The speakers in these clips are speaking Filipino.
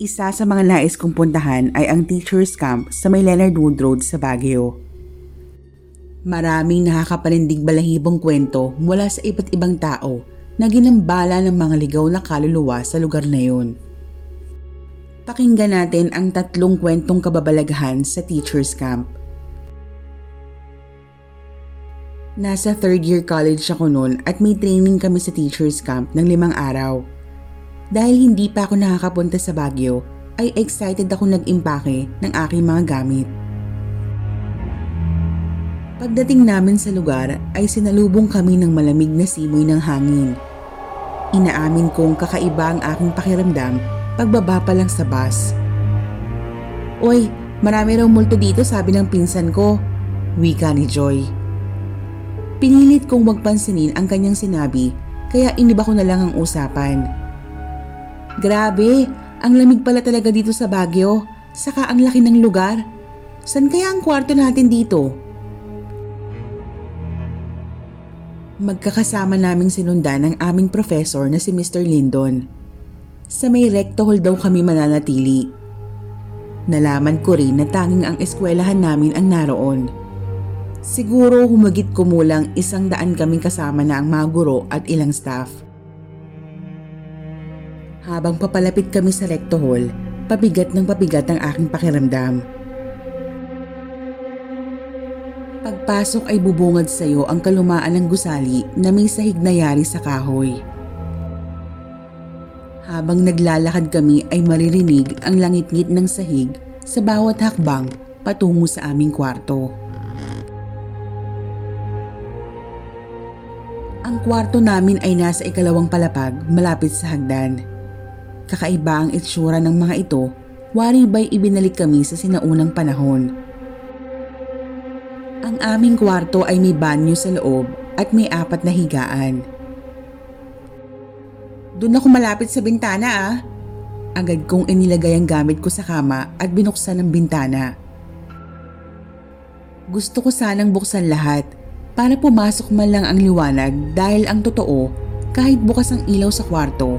Isa sa mga nais kong puntahan ay ang Teachers Camp sa may Leonard Wood Road sa Baguio. Maraming nakakapanindig balahibong kwento mula sa iba't ibang tao na ginambala ng mga ligaw na kaluluwa sa lugar na yun. Pakinggan natin ang 3 kwentong kababalaghan sa Teachers Camp. Nasa 3rd year college ako noon at may training kami sa Teachers Camp ng 5 araw. Dahil hindi pa ako nakakapunta sa Baguio, ay excited ako nag-impake ng aking mga gamit. Pagdating namin sa lugar ay sinalubong kami ng malamig na simoy ng hangin. Inaamin kong kakaiba ang aking pakiramdam pagbaba pa lang sa bus. "Oy, marami raw multo dito sabi ng pinsan ko," wika ni Joy. Pinilit kong magpansinin ang kanyang sinabi kaya iniba ko na lang ang usapan. "Grabe, ang lamig pala talaga dito sa Baguio, saka ang laki ng lugar. San kaya ang kwarto natin dito?" Magkakasama naming sinundan ang aming professor na si Mr. Lyndon. Sa may Recto Hall daw kami mananatili. Nalaman ko rin na tanging ang eskwelahan namin ang naroon. Siguro humagit kumulang 100 kaming kasama na ang mga guro at ilang staff. Habang papalapit kami sa Recto Hall, pabigat ang aking pakiramdam. Pagpasok ay bubungad sa iyo ang kalumaan ng gusali na may sahig na yari sa kahoy. Habang naglalakad kami ay maririnig ang langit-ngit ng sahig sa bawat hakbang patungo sa aming kwarto. Ang kwarto namin ay nasa 2nd palapag malapit sa hagdan. Kakaiba ang itsura ng mga ito, wari ba'y ibinalik kami sa sinaunang panahon. Ang aming kwarto ay may banyo sa loob at may 4 na higaan. "Doon ako malapit sa bintana ah." Agad kong inilagay ang gamit ko sa kama at binuksan ang bintana. Gusto ko sanang buksan lahat para pumasok man lang ang liwanag dahil ang totoo, kahit bukas ang ilaw sa kwarto,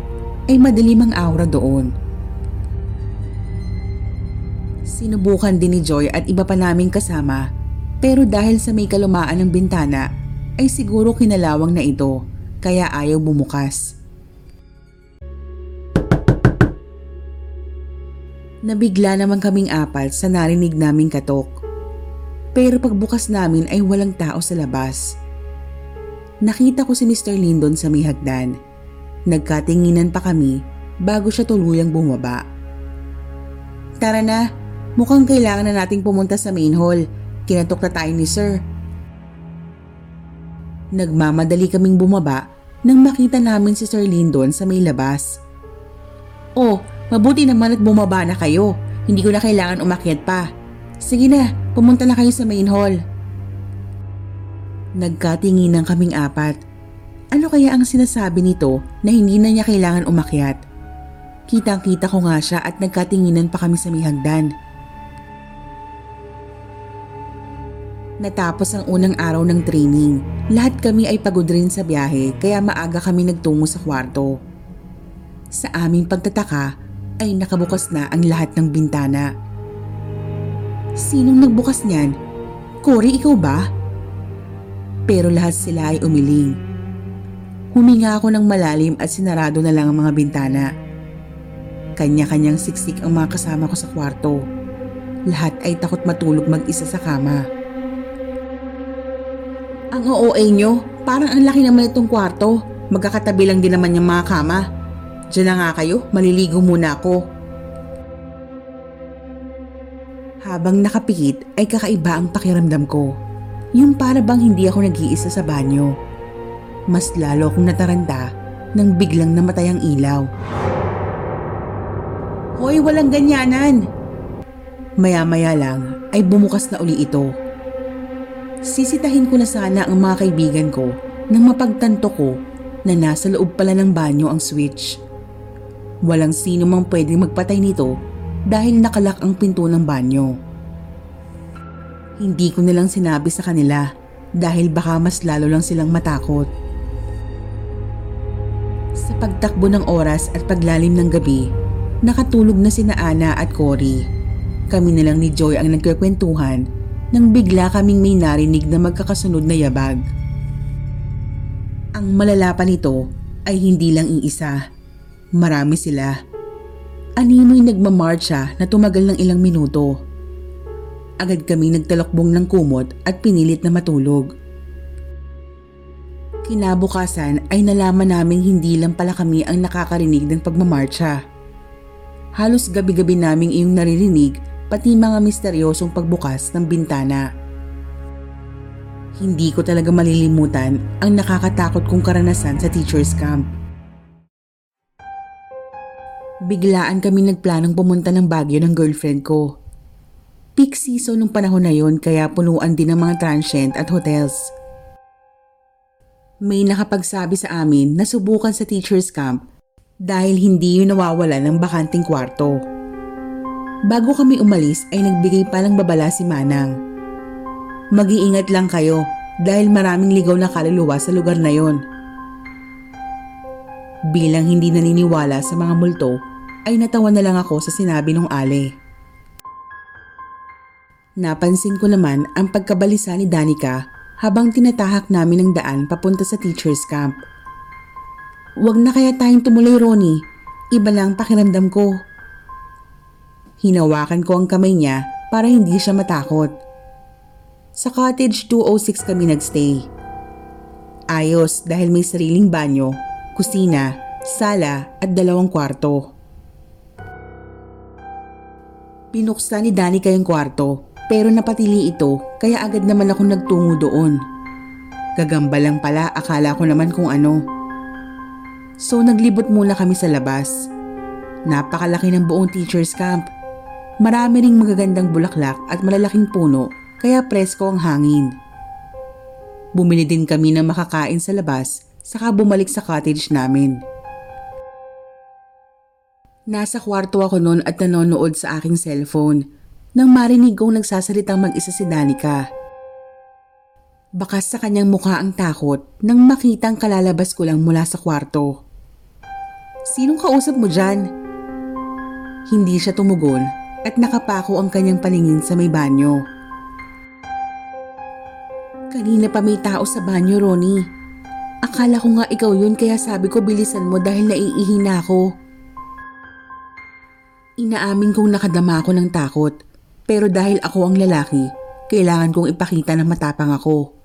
ay madilim ang aura doon. Sinubukan din ni Joy at iba pa naming kasama, pero dahil sa may kalumaan ng bintana ay siguro kinalawang na ito kaya ayaw bumukas. Nabigla naman kaming 4 sa narinig naming katok, pero pagbukas namin ay walang tao sa labas. Nakita ko si Mr. Lyndon sa may hagdan. Nagkatinginan pa kami bago siya tuluyang bumaba. "Tara na, mukhang kailangan na nating pumunta sa main hall. Kinatok na tayo ni Sir." Nagmamadali kaming bumaba nang makita namin si Sir Lyndon sa may labas. "Oh, mabuti naman at bumaba na kayo. Hindi ko na kailangan umakyat pa. Sige na, pumunta na kayo sa main hall." Nagkatinginan kaming 4. Ano kaya ang sinasabi nito na hindi na niya kailangan umakyat? Kitang-kita ko nga siya at nagkatinginan pa kami sa may hagdan. Natapos ang unang araw ng training. Lahat kami ay pagod rin sa biyahe kaya maaga kami nagtungo sa kwarto. Sa aming pagtataka ay nakabukas na ang lahat ng bintana. "Sinong nagbukas niyan? Cory, ikaw ba?" Pero lahat sila ay umiling. Huminga ako ng malalim at sinarado na lang ang mga bintana. Kanya-kanyang siksik ang mga kasama ko sa kwarto. Lahat ay takot matulog mag-isa sa kama. "Ang OA nyo, parang ang laki naman itong kwarto. Magkakatabi lang din naman yung mga kama. Diyan na nga kayo, maliligo muna ako." Habang nakapikit ay kakaiba ang pakiramdam ko. Yung para bang hindi ako nag-iisa sa banyo. Mas lalo akong nataranta nang biglang namatay ang ilaw. "Hoy, walang ganyanan!" Maya-maya lang ay bumukas na uli ito. Sisitahin ko na sana ang mga kaibigan ko nang mapagtanto ko na nasa loob pala ng banyo ang switch. Walang sino mang pwedeng magpatay nito dahil nakalak ang pinto ng banyo. Hindi ko nilang sinabi sa kanila dahil baka mas lalo lang silang matakot. Sa pagtakbo ng oras at paglalim ng gabi nakatulog na sina Ana at Cory. Kami na lang ni Joy ang nagkakwentuhan nang bigla kaming may narinig na magkakasunod na yabag. Ang malala pa nito ay hindi lang iisa. Marami sila. Animoy nagmamarcha na tumagal ng ilang minuto. Agad kami nagtalokbong ng kumot at pinilit na matulog. Kinabukasan ay nalaman naming hindi lang pala kami ang nakakarinig ng pagmamarcha. Halos gabi-gabi naming iyong naririnig pati mga misteryosong pagbukas ng bintana. Hindi ko talaga malilimutan ang nakakatakot kong karanasan sa Teachers Camp. Biglaan kami nagplanong pumunta ng Baguio ng girlfriend ko. Peak season nung panahon na yon kaya punuan din ng mga transient at hotels. May nakapagsabi sa amin na subukan sa Teachers Camp dahil hindi yun nawawala ng bakanting kwarto. Bago kami umalis ay nagbigay pa ng babala si Manang. Mag-iingat lang kayo dahil maraming ligaw na kaluluwa sa lugar na yon. Bilang hindi naniniwala sa mga multo ay natawa na lang ako sa sinabi ng Ale. Napansin ko naman ang pagkabalisa ni Danica habang tinatahak namin ang daan papunta sa Teachers Camp. Huwag na kaya tayong tumuloy, Ronnie. Iba lang pakiramdam ko. Hinawakan ko ang kamay niya para hindi siya matakot. Sa Cottage 206 kami nagstay. Ayos dahil may sariling banyo, kusina, sala at 2 kwarto. Pinuksan ni Danica yung kwarto. Pero napatili ito kaya agad naman ako nagtungo doon. Gagamba lang pala, akala ko naman kung ano. So naglibot muna kami sa labas. Napakalaki ng buong Teachers Camp. Marami ring magagandang bulaklak at malalaking puno kaya presko ang hangin. Bumili din kami ng makakain sa labas saka bumalik sa cottage namin. Nasa kwarto ako noon at nanonood sa aking cellphone nang marinig kong nagsasalitang mag-isa si Danica. Bakas sa kanyang mukha ang takot nang makitang kalalabas ko lang mula sa kwarto. "Sinong kausap mo dyan?" Hindi siya tumugon at nakapako ang kanyang paningin sa may banyo. "Kanina pa may tao sa banyo, Ronnie. Akala ko nga ikaw yun kaya sabi ko bilisan mo dahil naiihi na ako." Inaamin kong nakadama ako ng takot. Pero dahil ako ang lalaki, kailangan kong ipakita na matapang ako.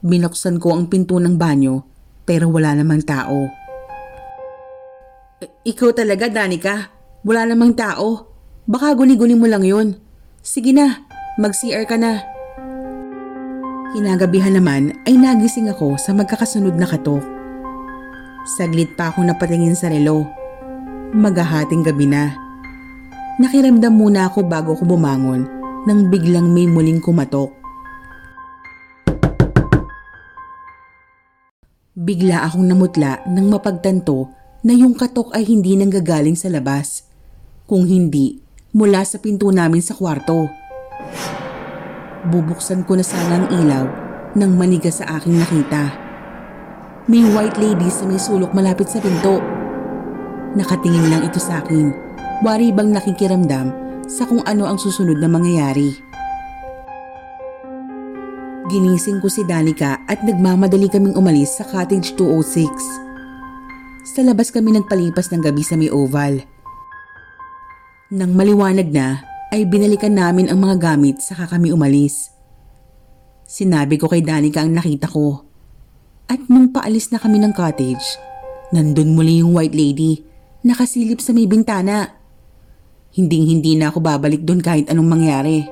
Binuksan ko ang pinto ng banyo pero wala namang tao. Ikaw talaga, Danica. Wala namang tao. Baka guni-guni mo lang yun. Sige na, mag-CR ka na. Kinagabihan naman ay nagising ako sa magkakasunod na katok. Saglit pa ako napatingin sa relo. Maghahating gabi na. Nakiramdam muna ako bago ko bumangon nang biglang may muling kumatok. Bigla akong namutla nang mapagtanto na yung katok ay hindi nanggagaling sa labas. Kung hindi, mula sa pinto namin sa kwarto. Bubuksan ko na sana ang ilaw nang maniga sa aking nakita. May white lady sa may sulok malapit sa pinto. Nakatingin lang ito sa akin. Wari bang nakikiramdam sa kung ano ang susunod na mangyayari. Ginising ko si Danica at nagmamadali kaming umalis sa Cottage 206. Sa labas kami nagpalipas ng gabi sa may oval. Nang maliwanag na ay binalikan namin ang mga gamit saka kami umalis. Sinabi ko kay Danica ang nakita ko. At nung paalis na kami ng cottage, nandun muli yung white lady nakasilip sa may bintana. Hinding-hindi na ako babalik doon kahit anong mangyari.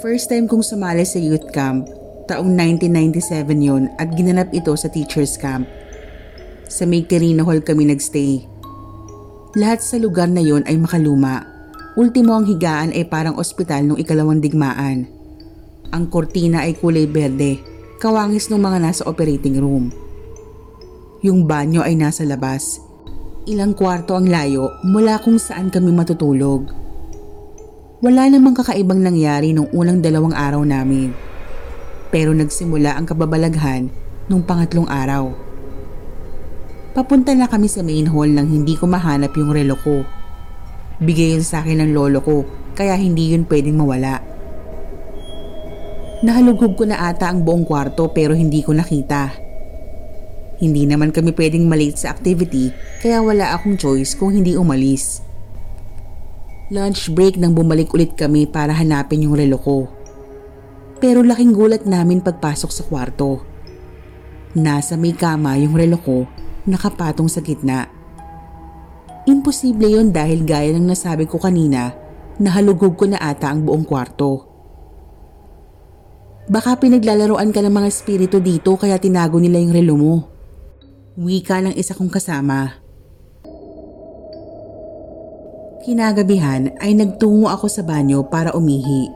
First time kong sumali sa youth camp, taong 1997 yon at ginanap ito sa Teachers Camp. Sa Makarina Hall kami nagstay. Lahat sa lugar na yon ay makaluma. Ultimo ang higaan ay parang ospital ng ikalawang digmaan. Ang kortina ay kulay berde, kawangis ng mga nasa operating room. Yung banyo ay nasa labas. Ilang kwarto ang layo mula kung saan kami matutulog. Wala namang kakaibang nangyari nung unang 2 araw namin. Pero nagsimula ang kababalaghan nung 3 araw. Papunta na kami sa main hall nang hindi ko mahanap yung relo ko. Bigay yun sa akin ng lolo ko, kaya hindi yun pwedeng mawala. Nahalugog ko na ata ang buong kwarto pero hindi ko nakita. Hindi naman kami pwedeng malate sa activity kaya wala akong choice kung hindi umalis. Lunch break nang bumalik ulit kami para hanapin yung relo ko. Pero laking gulat namin pagpasok sa kwarto. Nasa may kama yung relo ko, nakapatong sa gitna. Imposible yon dahil gaya ng nasabi ko kanina, nahalugog ko na ata ang buong kwarto. Baka pinaglalaroan ka ng mga espiritu dito kaya tinago nila yung relo mo. Wika ng isa kong kasama. Kinagabihan ay nagtungo ako sa banyo para umihi.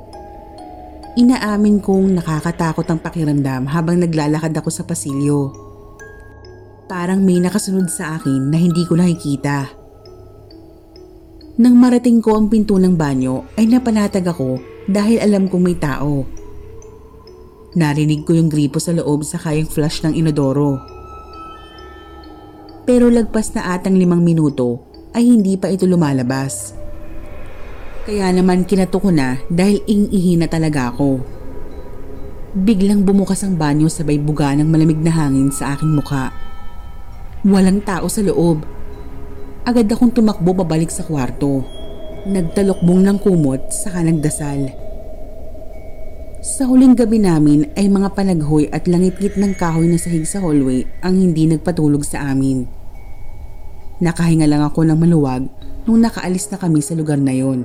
Inaamin kong nakakatakot ang pakiramdam habang naglalakad ako sa pasilyo. Parang may nakasunod sa akin na hindi ko nakikita. Nang marating ko ang pinto ng banyo ay napanatag ako dahil alam kong may tao. Narinig ko yung gripo sa loob saka yung flush ng inodoro. Pero lagpas na atang 5 minuto ay hindi pa ito lumalabas. Kaya naman kinato ko na dahil ing-ihi na talaga ako. Biglang bumukas ang banyo sabay buga ng malamig na hangin sa aking mukha. Walang tao sa loob. Agad akong tumakbo pabalik sa kwarto. Nagtalokbong ng kumot saka nagdasal. Sa huling gabi namin ay mga panaghoy at langit-ngit ng kahoy na sahig sa hallway ang hindi nagpatulog sa amin. Nakahinga lang ako ng maluwag nung nakaalis na kami sa lugar na yon.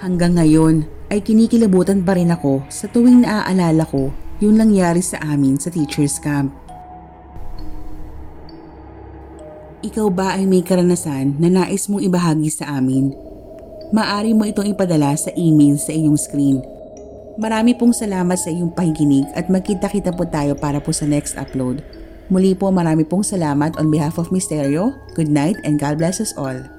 Hanggang ngayon ay kinikilabutan pa rin ako sa tuwing naaalala ko yung nangyari sa amin sa Teachers Camp. Ikaw ba ay may karanasan na nais mong ibahagi sa amin? Maaari mo itong ipadala sa email sa inyong screen. Marami pong salamat sa iyong pakikinig at magkita-kita po tayo para po sa next upload. Muli po marami pong salamat on behalf of Mysterio. Good night and God bless us all.